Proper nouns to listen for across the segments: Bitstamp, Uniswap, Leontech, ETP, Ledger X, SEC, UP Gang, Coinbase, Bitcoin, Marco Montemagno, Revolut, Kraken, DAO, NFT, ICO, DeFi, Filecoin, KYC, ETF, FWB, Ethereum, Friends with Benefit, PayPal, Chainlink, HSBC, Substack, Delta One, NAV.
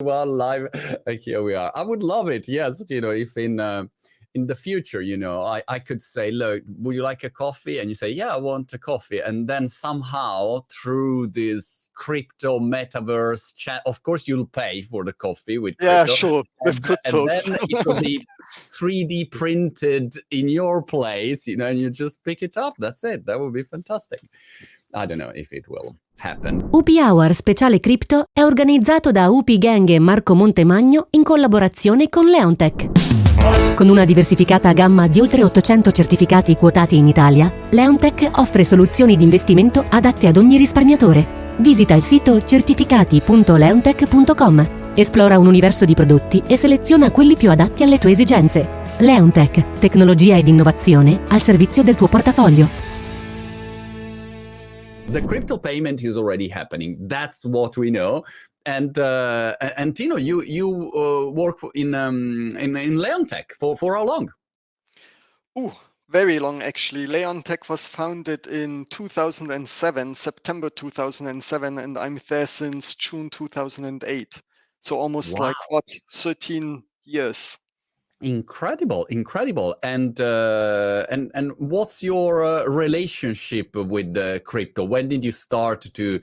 Well, live, here we are. I would love it, yes, you know, if in the future, you know, I could say, look, would you like a coffee? And you say, yeah, I want a coffee. And then somehow through this crypto metaverse chat, of course, you'll pay for the coffee with crypto. Yeah, sure. And then it will be 3D printed in your place, you know, and you just pick it up. That's it. That would be fantastic. I don't know if it will happen. UP Hour speciale crypto è organizzato da UP Gang e Marco Montemagno in collaborazione con Leontech. Con una diversificata gamma di oltre 800 certificati quotati in Italia, Leontech offre soluzioni di investimento adatte ad ogni risparmiatore. Visita il sito certificati.leontech.com, esplora un universo di prodotti e seleziona quelli più adatti alle tue esigenze. Leontech, tecnologia ed innovazione al servizio del tuo portafoglio. The crypto payment is already happening. That's what we know. And Tino, you work in Leontech for how long? Very long, actually. Leontech was founded in 2007, September 2007, and I'm there since June 2008. So almost 13 years. Incredible. And what's your relationship with the crypto? When did you start to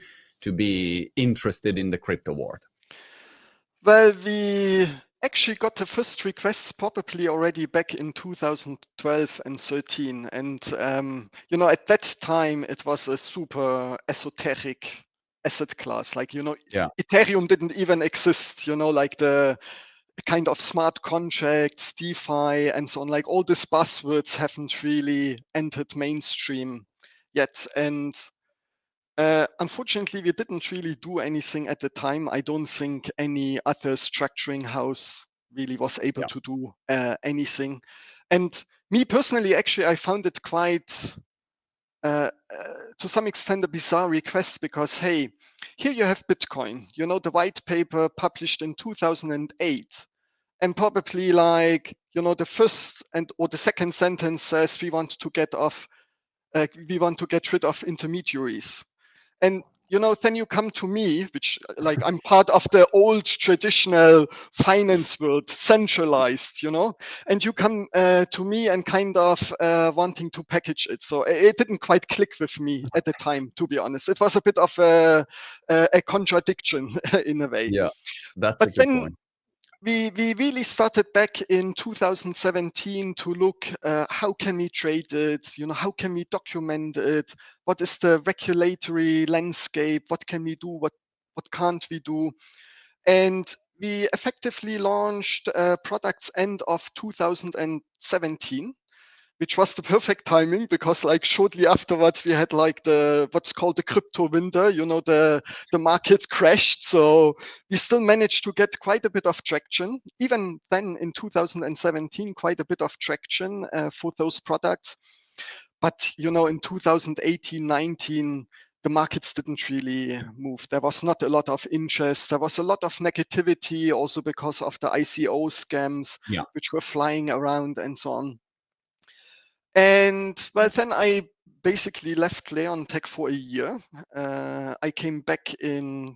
be interested in the crypto world? Well, we actually got the first requests probably already back in 2012 and 13. And, you know, at that time, it was a super esoteric asset class. Like, you know, Ethereum didn't even exist, you know, like the kind of smart contracts, DeFi and so on. Like all these buzzwords haven't really entered mainstream yet. And unfortunately, we didn't really do anything at the time. I don't think any other structuring house really was able to do anything. And me personally, actually, I found it quite, to some extent, a bizarre request because, hey, here you have Bitcoin, you know, the white paper published in 2008. And probably like, you know, the first or the second sentence says we want to get rid of intermediaries. And, you know, then you come to me, which like I'm part of the old traditional finance world, centralized, you know, and you come to me and kind of wanting to package it. So it didn't quite click with me at the time, to be honest. It was a bit of a contradiction in a way. Yeah, that's a good point. We really started back in 2017 to look how can we trade it, you know, how can we document it, what is the regulatory landscape, what can we do, what can't we do. And we effectively launched products end of 2017, which was the perfect timing because like shortly afterwards we had like the what's called the crypto winter, you know, the market crashed. So we still managed to get quite a bit of traction. Even then in 2017, quite a bit of traction for those products. But, you know, in 2018, 19, the markets didn't really move. There was not a lot of interest. There was a lot of negativity also because of the ICO scams, which were flying around and so on. And well, then I basically left Leontech for a year. I came back in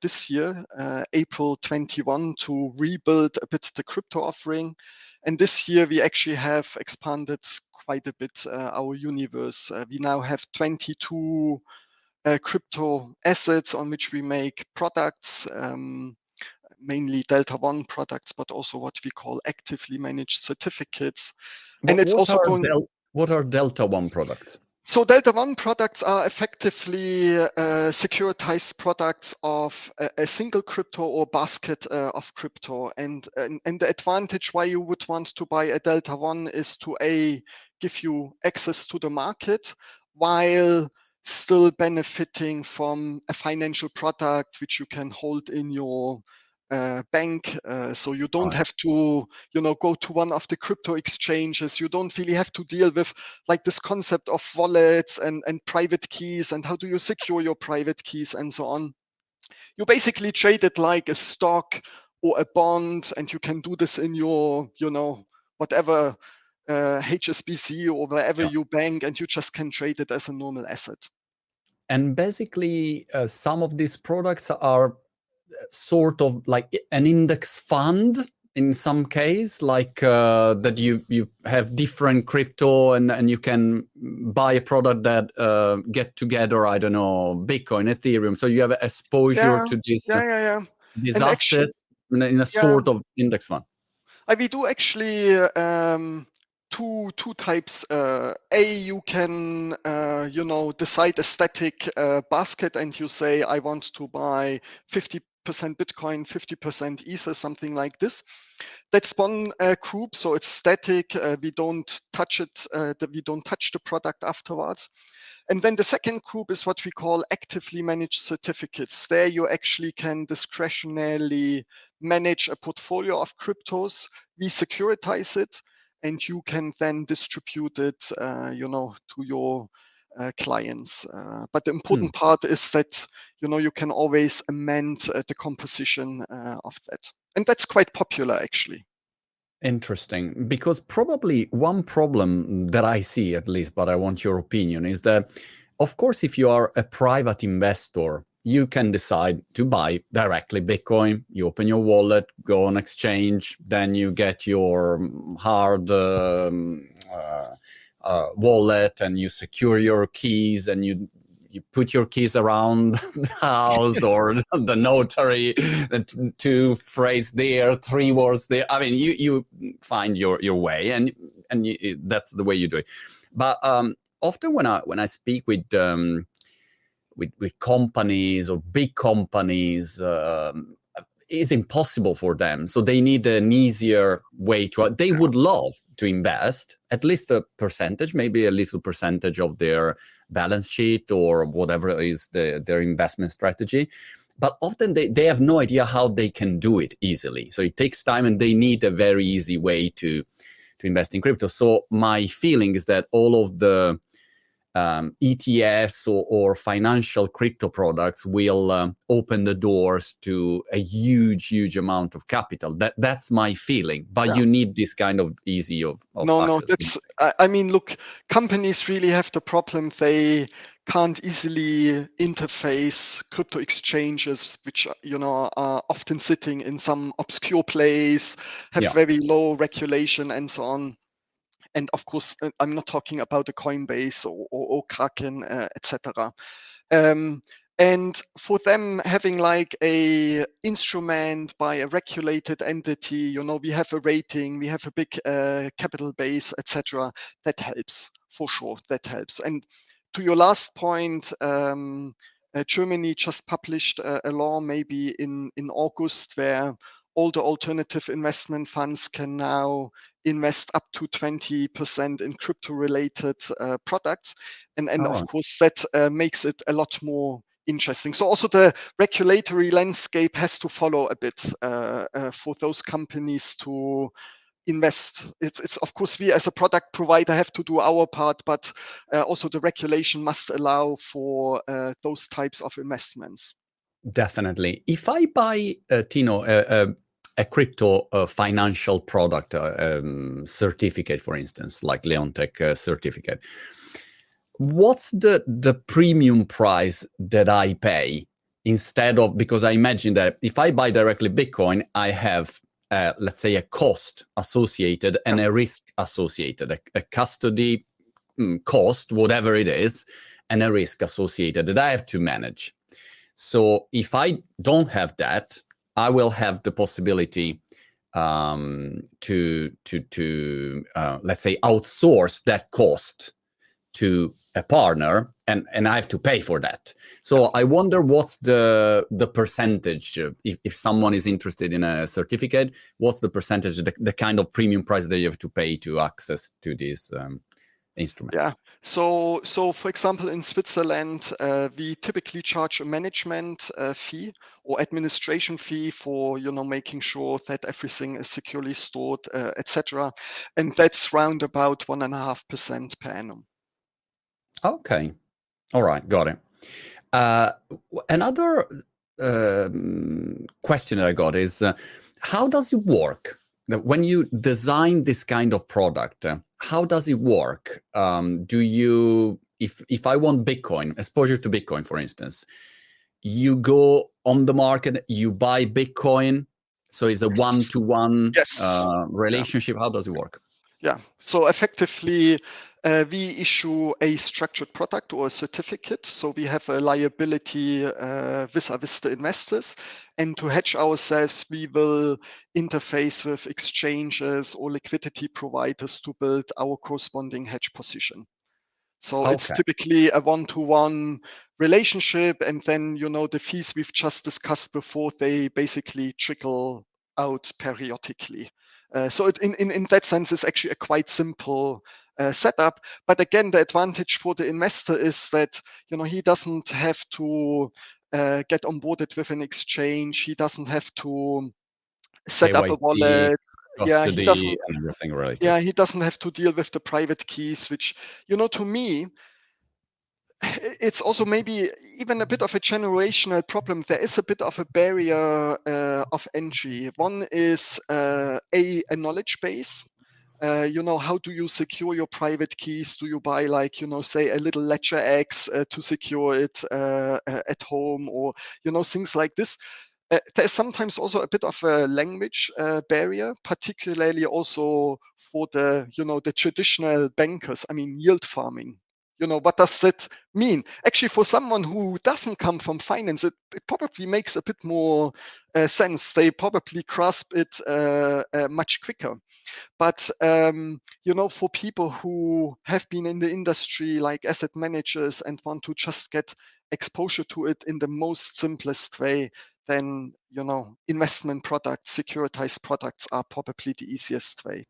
this year, April 21, to rebuild a bit the crypto offering. And this year we actually have expanded quite a bit our universe. We now have 22 crypto assets on which we make products, mainly Delta One products, but also what we call actively managed certificates. And it's also going. What are Delta One products? So Delta One products are effectively securitized products of a single crypto or basket of crypto. And the advantage why you would want to buy a Delta One is to give you access to the market while still benefiting from a financial product which you can hold in your bank, so you don't have to, you know, go to one of the crypto exchanges. You don't really have to deal with like this concept of wallets and private keys and how do you secure your private keys and so on. You basically trade it like a stock or a bond, and you can do this in your, you know, whatever HSBC or wherever you bank, and you just can trade it as a normal asset. And basically, some of these products are sort of like an index fund in some case, like that you have different crypto and you can buy a product that get together, I don't know, Bitcoin, Ethereum. So you have exposure to this, these and assets actually, in a sort of index fund. We do actually two types. You can, decide a static basket and you say, I want to buy 50% Bitcoin, 50% Ether, something like this. That's one group, so it's static. We don't touch it. We don't touch the product afterwards. And then the second group is what we call actively managed certificates. There you actually can discretionarily manage a portfolio of cryptos. We securitize it, and you can then distribute it, to your clients. But the important part is that, you can always amend the composition of that. And that's quite popular, actually. Interesting, because probably one problem that I see, at least, but I want your opinion, is that, of course, if you are a private investor, you can decide to buy directly Bitcoin. You open your wallet, go on exchange, then you get your hard wallet and you secure your keys and you put your keys around the house or the notary, two phrases there, three words there. I mean, you find your way and that's the way you do it. But often when I speak with companies or big companies, it's impossible for them. So they need an easier way to, they would love to invest at least a percentage, maybe a little percentage of their balance sheet or whatever is their investment strategy. But often they have no idea how they can do it easily. So it takes time and they need a very easy way to invest in crypto. So my feeling is that all of the ETFs or financial crypto products will open the doors to a huge amount of capital. That's my feeling, but you need this kind of easy of access. Look, companies really have the problem they can't easily interface crypto exchanges, which are often sitting in some obscure place, have very low regulation and so on. And of course, I'm not talking about the Coinbase or Kraken, etc. And for them, having like a instrument by a regulated entity, we have a rating, we have a big capital base, etc. That helps for sure. That helps. And to your last point, Germany just published a law, maybe in August, where all the alternative investment funds can now invest up to 20% in crypto-related products. And of course, that makes it a lot more interesting. So also the regulatory landscape has to follow a bit for those companies to invest. It's of course, we as a product provider have to do our part, but also the regulation must allow for those types of investments. Definitely. If I buy, Tino, a crypto financial product certificate, for instance, like Leontech certificate, what's the premium price that I pay instead of, because I imagine that if I buy directly Bitcoin, I have, let's say, a cost associated and a risk associated, a custody cost, whatever it is, and a risk associated that I have to manage. So if I don't have that, I will have the possibility to let's say outsource that cost to a partner, and I have to pay for that. So I wonder what's the percentage if someone is interested in a certificate. What's the percentage, the kind of premium price that you have to pay to access to this instruments? So for example, in Switzerland, we typically charge a management fee or administration fee for making sure that everything is securely stored, etc. And that's round about 1.5% per annum. Okay, all right, got it. Another question that I got is how does it work? When you design this kind of product, how does it work? Do you, if I want Bitcoin, exposure to Bitcoin, for instance, you go on the market, you buy Bitcoin. So it's a one-to-one relationship. Yeah. How does it work? Yeah. So effectively, we issue a structured product or a certificate. So we have a liability vis-a-vis the investors. And to hedge ourselves, we will interface with exchanges or liquidity providers to build our corresponding hedge position. So it's typically a one-to-one relationship. And then, you know, the fees we've just discussed before, they basically trickle out periodically. So it, in that sense, it's actually a quite simple setup. But again, the advantage for the investor is that, you know, he doesn't have to get onboarded with an exchange. He doesn't have to set KYC, up a wallet. Yeah, he doesn't. Yeah, he doesn't have to deal with the private keys, which, you know, to me, it's also maybe even a bit of a generational problem. There is a bit of a barrier of entry. One is a knowledge base. You know, how do you secure your private keys? Do you buy, like, you know, say a little Ledger X to secure it at home, or, you know, things like this? There's sometimes also a bit of a language barrier, particularly also for the, you know, the traditional bankers. I mean, yield farming. You know, what does that mean? Actually, for someone who doesn't come from finance, it probably makes a bit more sense. They probably grasp it much quicker. But, you know, for people who have been in the industry, like asset managers, and want to just get exposure to it in the most simplest way, then, you know, investment products, securitized products are probably the easiest way.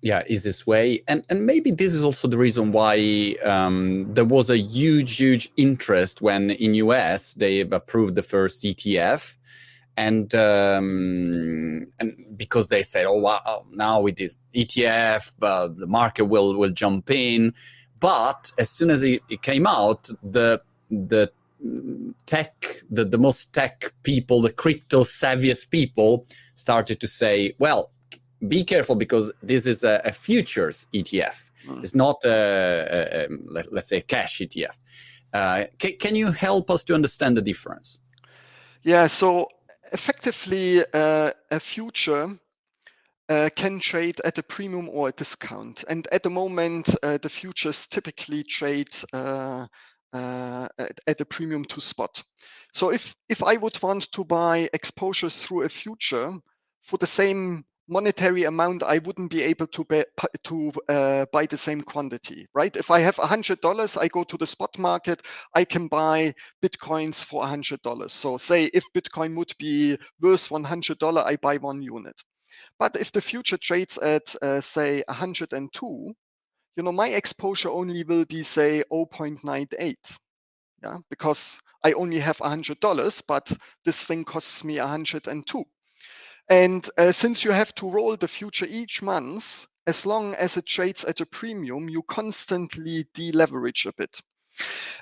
Yeah, easiest way. And maybe this is also the reason why there was a huge interest when in US they've approved the first ETF. And because they said, oh, wow, now it is ETF, but the market will jump in. But as soon as it came out, the tech, the most tech people, the crypto savviest people started to say, well, be careful, because this is a futures ETF. Mm. It's not, let's say, a cash ETF. Can you help us to understand the difference? Yeah, so effectively, a future can trade at a premium or a discount. And at the moment, the futures typically trade at a premium to spot. So if I would want to buy exposure through a future for the same monetary amount, I wouldn't be able to buy the same quantity, right? If I have $100, I go to the spot market, I can buy Bitcoins for $100. So say if Bitcoin would be worth $100, I buy 1 unit. But if the future trades at, say, 102, you know, my exposure only will be, say, 0.98, yeah? Because I only have $100, but this thing costs me 102. And since you have to roll the future each month, as long as it trades at a premium, you constantly deleverage a bit.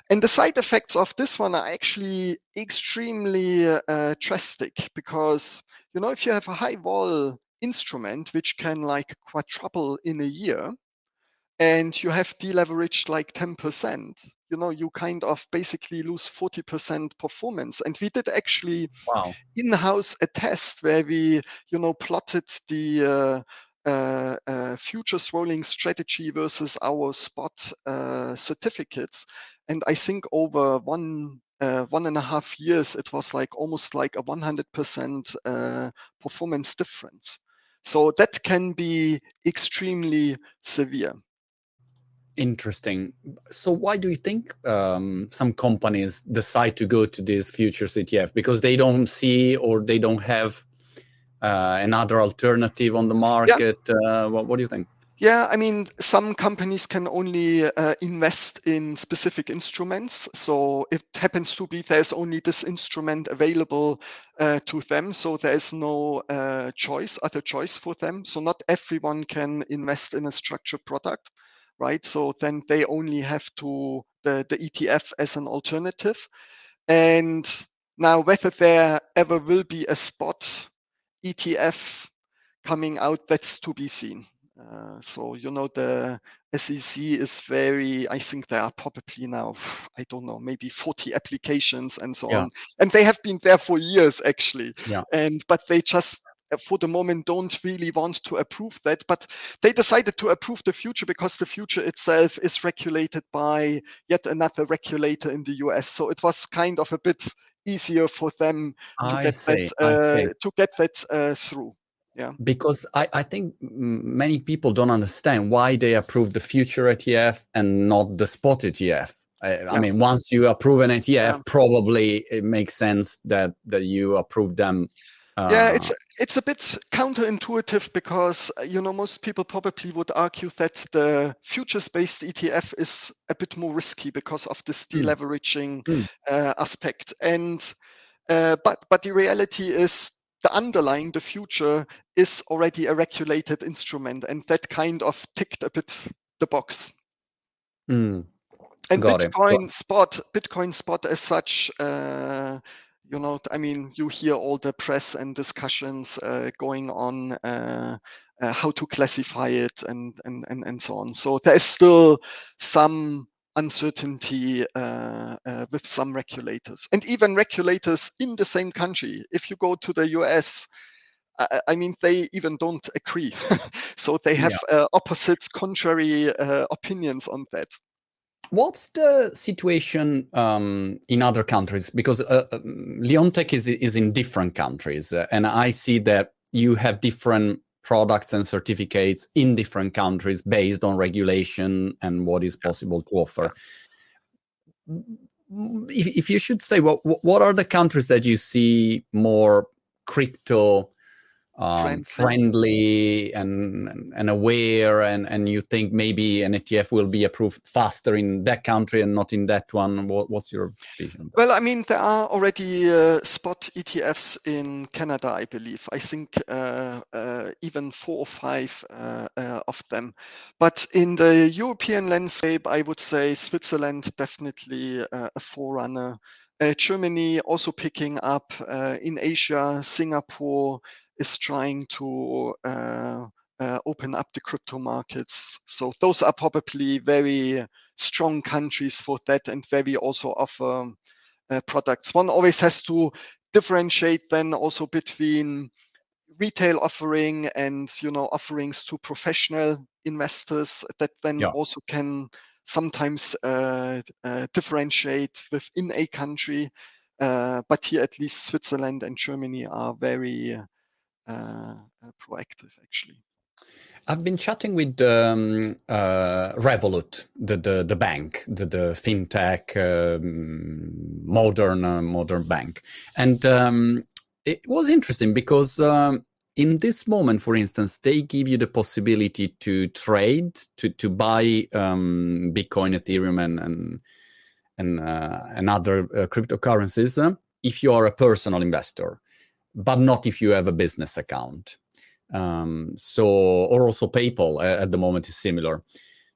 And the side effects of this one are actually extremely drastic, because, you know, if you have a high vol instrument, which can like quadruple in a year, and you have deleveraged like 10%, you know, you kind of basically lose 40% performance. And we did actually in-house a test where we, you know, plotted the futures rolling strategy versus our spot certificates. And I think over 1.5 years, it was like almost like a 100% performance difference. So that can be extremely severe. Interesting. So why do you think some companies decide to go to this futures ETF? Because they don't see, or they don't have another alternative on the market? Yeah. What do you think? Yeah, I mean, some companies can only invest in specific instruments. So it happens to be there's only this instrument available to them. So there is no other choice for them. So not everyone can invest in a structured product. Right, so then they only have to the ETF as an alternative. And now whether there ever will be a spot ETF coming out, that's to be seen. So, you know, the SEC is very, I think there are probably now, I don't know, maybe 40 applications and so on. And they have been there for years, actually. But they just, for the moment, don't really want to approve that. But they decided to approve the future because the future itself is regulated by yet another regulator in the US. So it was kind of a bit easier for them to get that through. Yeah. Because I think many people don't understand why they approve the future ETF and not the spot ETF. I mean, once you approve an ETF, probably it makes sense that you approve them. Yeah, it's a bit counterintuitive because, you know, most people probably would argue that the futures-based ETF is a bit more risky because of this deleveraging aspect. But the reality is the underlying, the future, is already a regulated instrument, and that kind of ticked a bit the box. And Bitcoin spot as such, you know, I mean, you hear all the press and discussions going on how to classify it and so on. So there is still some uncertainty with some regulators, and even regulators in the same country. If you go to the US, I mean, they even don't agree. So they have opposite, contrary opinions on that. What's the situation in other countries? Because Leontech is in different countries, and I see that you have different products and certificates in different countries based on regulation and what is possible to offer. If you should say, what are the countries that you see more crypto friendly and aware, and you think maybe an ETF will be approved faster in that country and not in that one? What's your vision? Well, I mean, there are already spot ETFs in Canada, I believe. I think even 4 or 5 of them. But in the European landscape, I would say Switzerland definitely a forerunner. Germany also picking up. In Asia, Singapore is trying to open up the crypto markets. So those are probably very strong countries for that, and where we also offer products. One always has to differentiate then also between retail offering and, you know, offerings to professional investors that then also can sometimes differentiate within a country. But here at least Switzerland and Germany are very proactive, actually. I've been chatting with Revolut, the bank, the fintech modern bank, and it was interesting because in this moment, for instance, they give you the possibility to trade, to buy Bitcoin, Ethereum, and other cryptocurrencies if you are a personal investor, but not if you have a business account. So, or also PayPal at the moment is similar.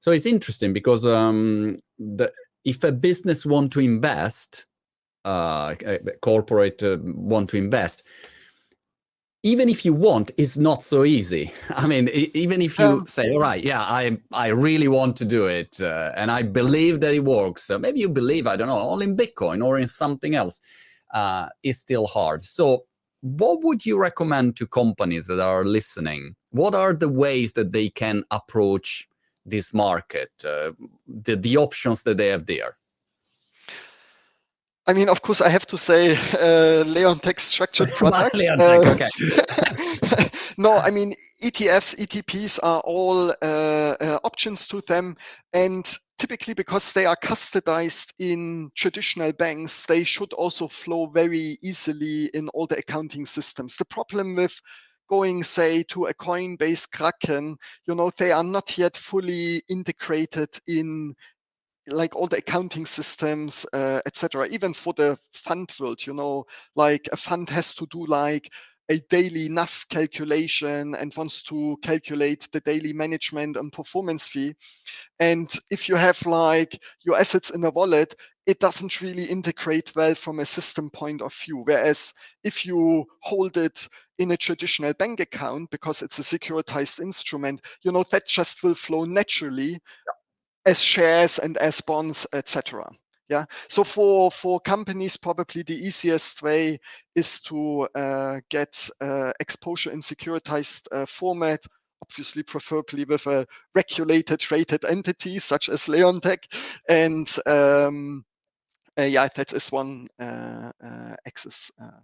So it's interesting because if a business want to invest, a corporate want to invest, even if you want, it's not so easy. I mean, even if you say, all right, I really want to do it, and I believe that it works. So maybe you believe, I don't know, only in Bitcoin or in something else, it's still hard. So what would you recommend to companies that are listening? What are the ways that they can approach this market, the options that they have there? I mean, of course, I have to say Leontech's structured products. Leontech, okay. No, I mean, ETFs, ETPs are all options to them. And typically, because they are custodized in traditional banks, they should also flow very easily in all the accounting systems. The problem with going, say, to a Coinbase, Kraken, you know, they are not yet fully integrated in like all the accounting systems, etc. Even for the fund world, you know, like a fund has to do like a daily NAV calculation and wants to calculate the daily management and performance fee. And if you have like your assets in a wallet, it doesn't really integrate well from a system point of view. Whereas if you hold it in a traditional bank account, because it's a securitized instrument, you know, that just will flow naturally as shares and as bonds, etc. Yeah. So for companies, probably the easiest way is to get exposure in securitized format, obviously preferably with a regulated rated entity such as Leontech. And yeah, that is one access route.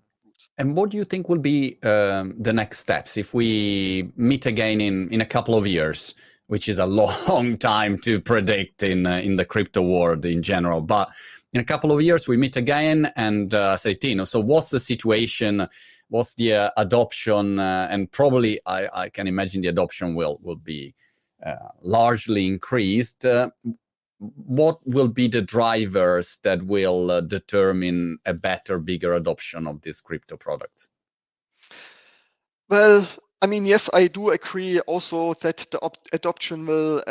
And what do you think will be the next steps if we meet again in a couple of years, which is a long time to predict in the crypto world in general? But in a couple of years, we meet again and say, Tino, so what's the situation? What's the adoption? And probably I can imagine the adoption will be largely increased. What will be the drivers that will determine a better, bigger adoption of this crypto product? Well, I mean, yes, I do agree also that the adoption will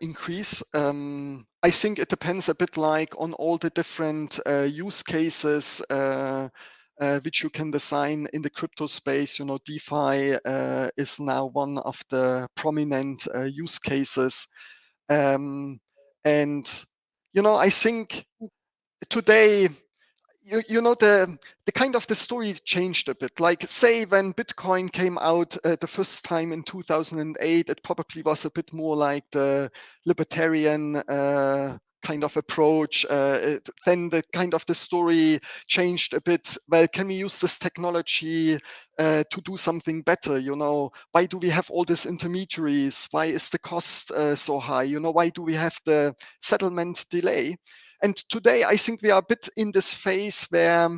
increase. I think it depends a bit like on all the different use cases which you can design in the crypto space. You know, DeFi is now one of the prominent use cases. And, you know, I think today, you know, the kind of the story changed a bit. Like, say, when Bitcoin came out the first time in 2008, it probably was a bit more like the libertarian kind of approach. Then the kind of the story changed a bit. Well, can we use this technology to do something better? You know, why do we have all these intermediaries? Why is the cost so high? You know, why do we have the settlement delay? And today, I think we are a bit in this phase where,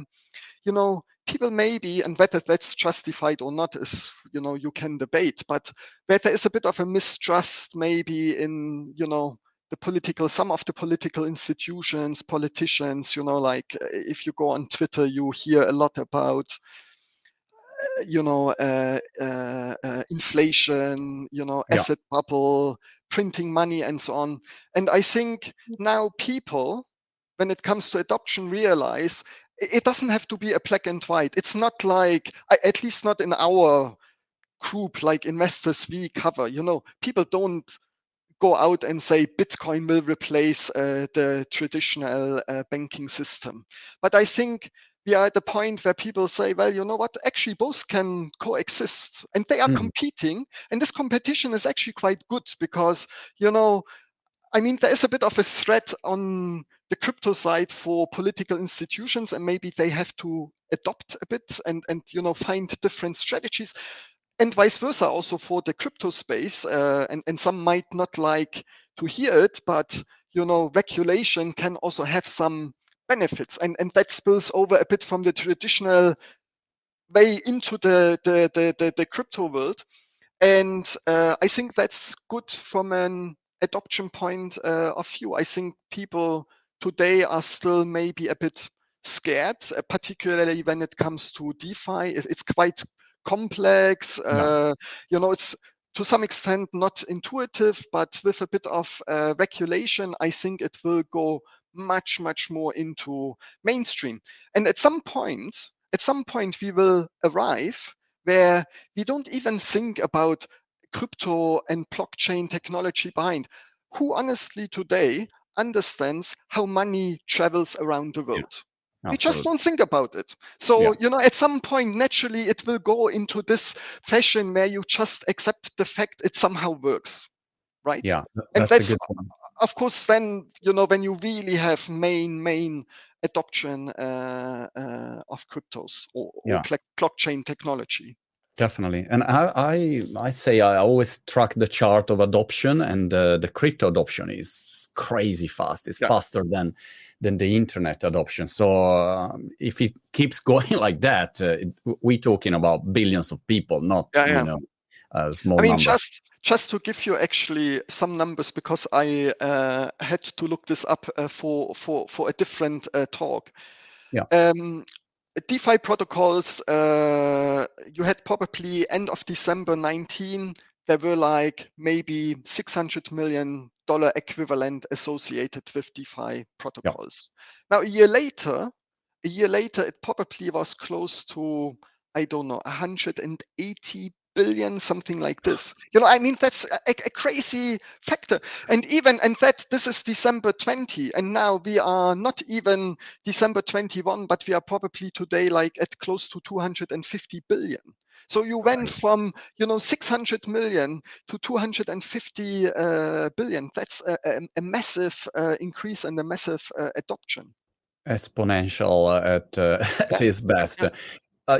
you know, people maybe, and whether that's justified or not is, you know, you can debate, but where there is a bit of a mistrust maybe in, you know, the political, some of the political institutions, politicians, you know, like if you go on Twitter, you hear a lot about, you know, inflation, you know, asset bubble, printing money and so on. And I think now people, when it comes to adoption, realize it doesn't have to be a black and white. It's not like, at least not in our group, like investors we cover, you know, people don't go out and say Bitcoin will replace the traditional banking system. But I think we are at the point where people say, well, you know what, actually both can coexist and they are competing. And this competition is actually quite good because, you know, I mean, there is a bit of a threat on the crypto side for political institutions, and maybe they have to adopt a bit and you know, find different strategies. And vice versa also for the crypto space, and some might not like to hear it, but, you know, regulation can also have some benefits, and that spills over a bit from the traditional way into the crypto world. And I think that's good from an adoption point of view. I think people today are still maybe a bit scared, particularly when it comes to DeFi. It's quite complex, you know, it's to some extent not intuitive, but with a bit of regulation, I think it will go much more into mainstream. And at some point we will arrive where we don't even think about crypto and blockchain technology behind. Who honestly today understands how money travels around the world? We just don't think about it. So, you know, at some point, naturally, it will go into this fashion where you just accept the fact it somehow works. Right. Yeah. That's a good one. Of course, then, you know, when you really have main adoption of cryptos or blockchain technology. Definitely. And I say I always track the chart of adoption, and the crypto adoption is crazy fast. It's faster than the internet adoption. So if it keeps going like that, we're talking about billions of people, not you know, small numbers. I mean, just to give you actually some numbers, because I had to look this up for a different talk. Yeah. DeFi protocols, you had probably end of December 19, there were like maybe $600 million dollar equivalent associated with DeFi protocols. Yeah. Now, a year later, it probably was close to, I don't know, 180 billion, something like this. You know, I mean, that's a crazy factor. And even, and that this is December 20, and now we are not even December 21, but we are probably today like at close to 250 billion. So you went from, you know, 600 million to 250 billion. That's a massive increase and a massive adoption. Exponential at its best. Yeah.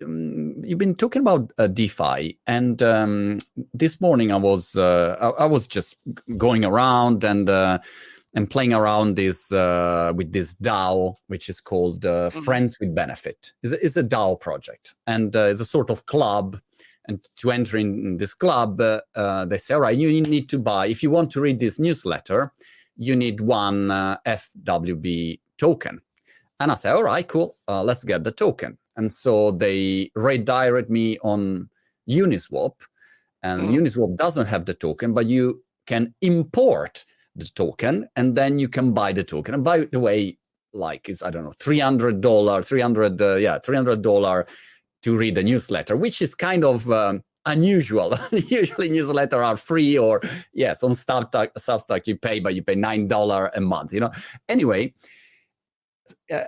You've been talking about DeFi, and this morning I was just going around and playing around this with this DAO, which is called Friends with Benefit. It's a DAO project, and it's a sort of club. And to enter in this club, they say, all right, you need to buy, if you want to read this newsletter, you need one FWB token. And I say, all right, cool, let's get the token. And so they redirect me on Uniswap, and Uniswap doesn't have the token, but you can import the token, and then you can buy the token. And by the way, like it's, I don't know, $300 to read the newsletter, which is kind of unusual. Usually newsletters are free, or yes, on Substack you pay, but you pay $9 a month, you know. Anyway,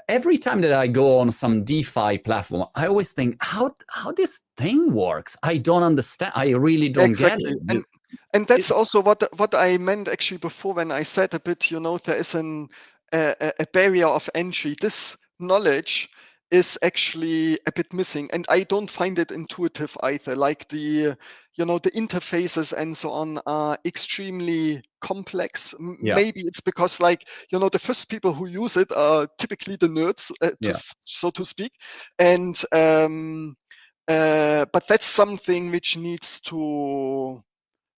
every time that I go on some DeFi platform, I always think how this thing works. I don't understand. I really don't get it. And that's also what I meant actually before when I said a bit, you know, there is a barrier of entry. This knowledge is actually a bit missing, and I don't find it intuitive either. Like the, you know, the interfaces and so on are extremely complex. Yeah. Maybe it's because, like, you know, the first people who use it are typically the nerds, so to speak. And but that's something which needs to,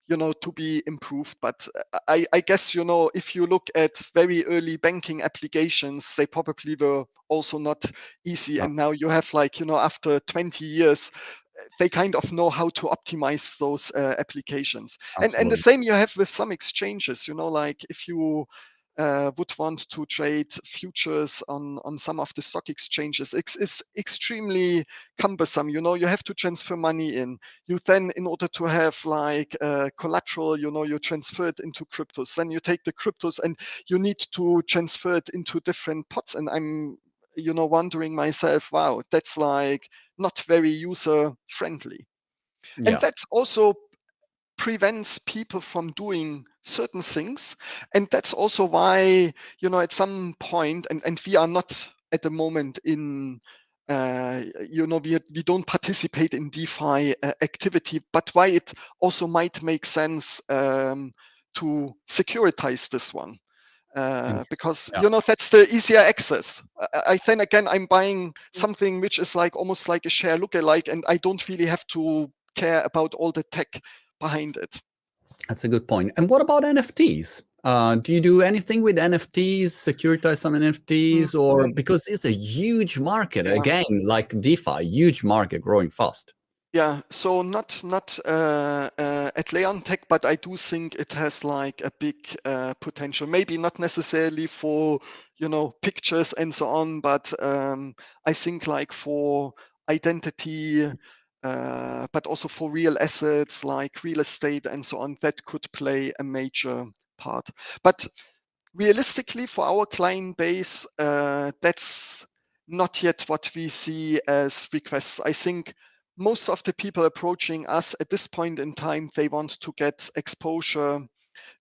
you know, to be improved. But I guess, you know, if you look at very early banking applications, they probably were also not easy. Yeah. And now you have, like, you know, after 20 years, they kind of know how to optimize those applications. Absolutely. And the same you have with some exchanges, you know, like if you would want to trade futures on some of the stock exchanges, it's extremely cumbersome. You know, you have to transfer money in. You then, in order to have like collateral, you know, you transfer it into cryptos. Then you take the cryptos and you need to transfer it into different pots. And I'm, you know, wondering myself, wow, that's like not very user friendly. Yeah. And that's also prevents people from doing certain things. And that's also why, you know, at some point, and we are not at the moment in, you know, we don't participate in DeFi activity, but why it also might make sense to securitize this one. Because, you know, that's the easier access. I then again, I'm buying something which is like almost like a share lookalike, and I don't really have to care about all the tech behind it. That's a good point. And what about NFTs? Do you do anything with NFTs, securitize some NFTs, or because it's a huge market again, like DeFi, huge market growing fast. Yeah, so not at Leontech, but I do think it has like a big potential. Maybe not necessarily for, you know, pictures and so on, but I think like for identity. But also for real assets like real estate and so on, that could play a major part. But realistically, for our client base, that's not yet what we see as requests. I think most of the people approaching us at this point in time, they want to get exposure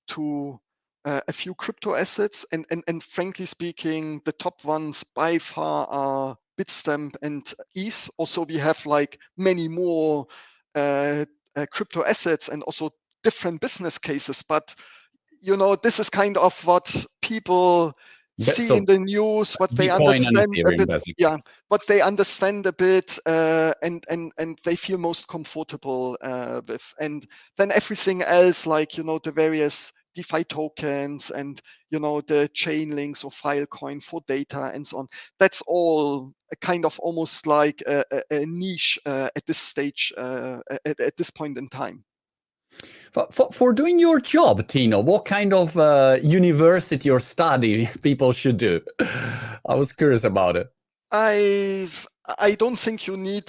to a few crypto assets. And frankly speaking, the top ones by far are Bitstamp and ETH. Also, we have like many more crypto assets and also different business cases. But, you know, this is kind of what people see so in the news, what they understand a bit, and they feel most comfortable with. And then everything else, like, you know, the various DeFi tokens and, you know, the Chainlinks or Filecoin for data and so on. That's all a kind of almost like a niche at this stage, at this point in time. For doing your job, Tino, what kind of university or study people should do? I was curious about it. I don't think you need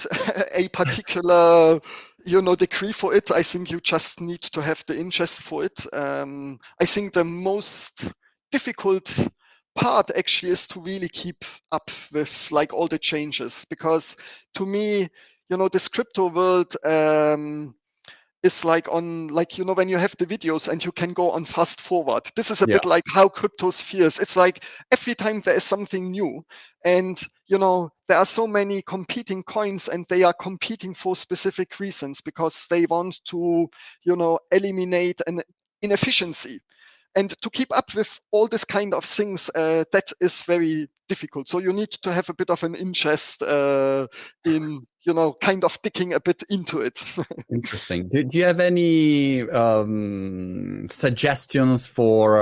a particular degree for it. I think you just need to have the interest for it. I think the most difficult part actually is to really keep up with like all the changes, because to me, this crypto world is like on, when you have the videos and you can go on fast forward. This is a bit like how cryptosphere is. It's like every time there is something new, and there are so many competing coins, and they are competing for specific reasons because they want to, eliminate an inefficiency. And to keep up with all this kind of things, that is very difficult. So you need to have a bit of an interest in, kind of digging a bit into it. Interesting. Do you have any suggestions for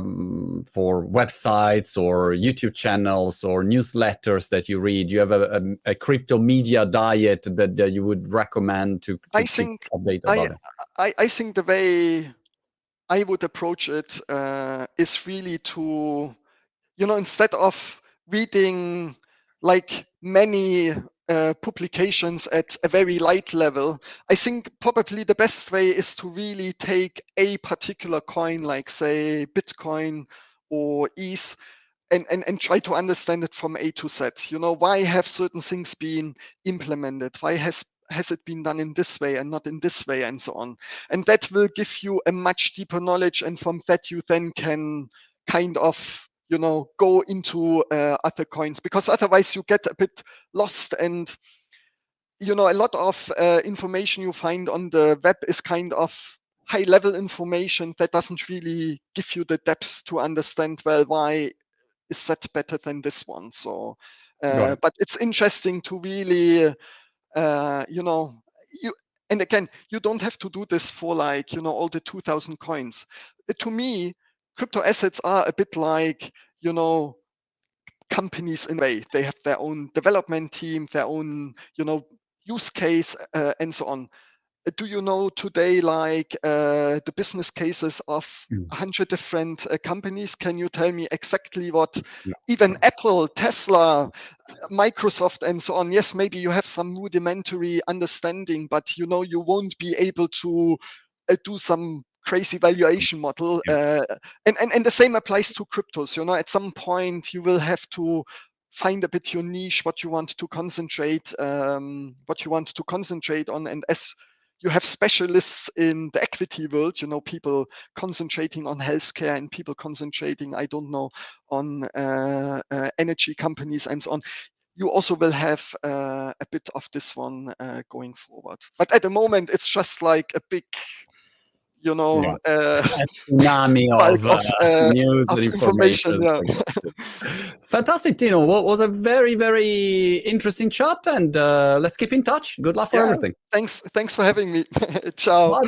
websites or YouTube channels or newsletters that you read? Do you have a crypto media diet that you would recommend I think the way I would approach it is really to, instead of reading like many publications at a very light level, I think probably the best way is to really take a particular coin, like say Bitcoin or ETH, and try to understand it from A to Z. Why have certain things been implemented? Why has it been done in this way and not in this way, and so on. And that will give you a much deeper knowledge, and from that you then can kind of go into other coins, because otherwise you get a bit lost, and a lot of information you find on the web is kind of high level information that doesn't really give you the depth to understand, well, why is that better than this one? So right. But it's interesting to really and again, you don't have to do this for like, all the 2000 coins. To me, crypto assets are a bit like, companies in a way. They have their own development team, their own, use case, and so on. Do you know today, like the business cases of 100 different companies? Can you tell me exactly what even Apple, Tesla, Microsoft, and so on? Yes, maybe you have some rudimentary understanding, but you won't be able to do some crazy valuation model. And the same applies to cryptos. At some point you will have to find a bit your niche, what you want to concentrate on, and as you have specialists in the equity world, people concentrating on healthcare and people concentrating, I don't know, on energy companies and so on. You also will have a bit of this one going forward. But at the moment, it's just like a big, tsunami of news and information. Fantastic, Tino. Well, it was a very, very interesting chat, and let's keep in touch. Good luck for everything. Thanks for having me. Ciao. Bye.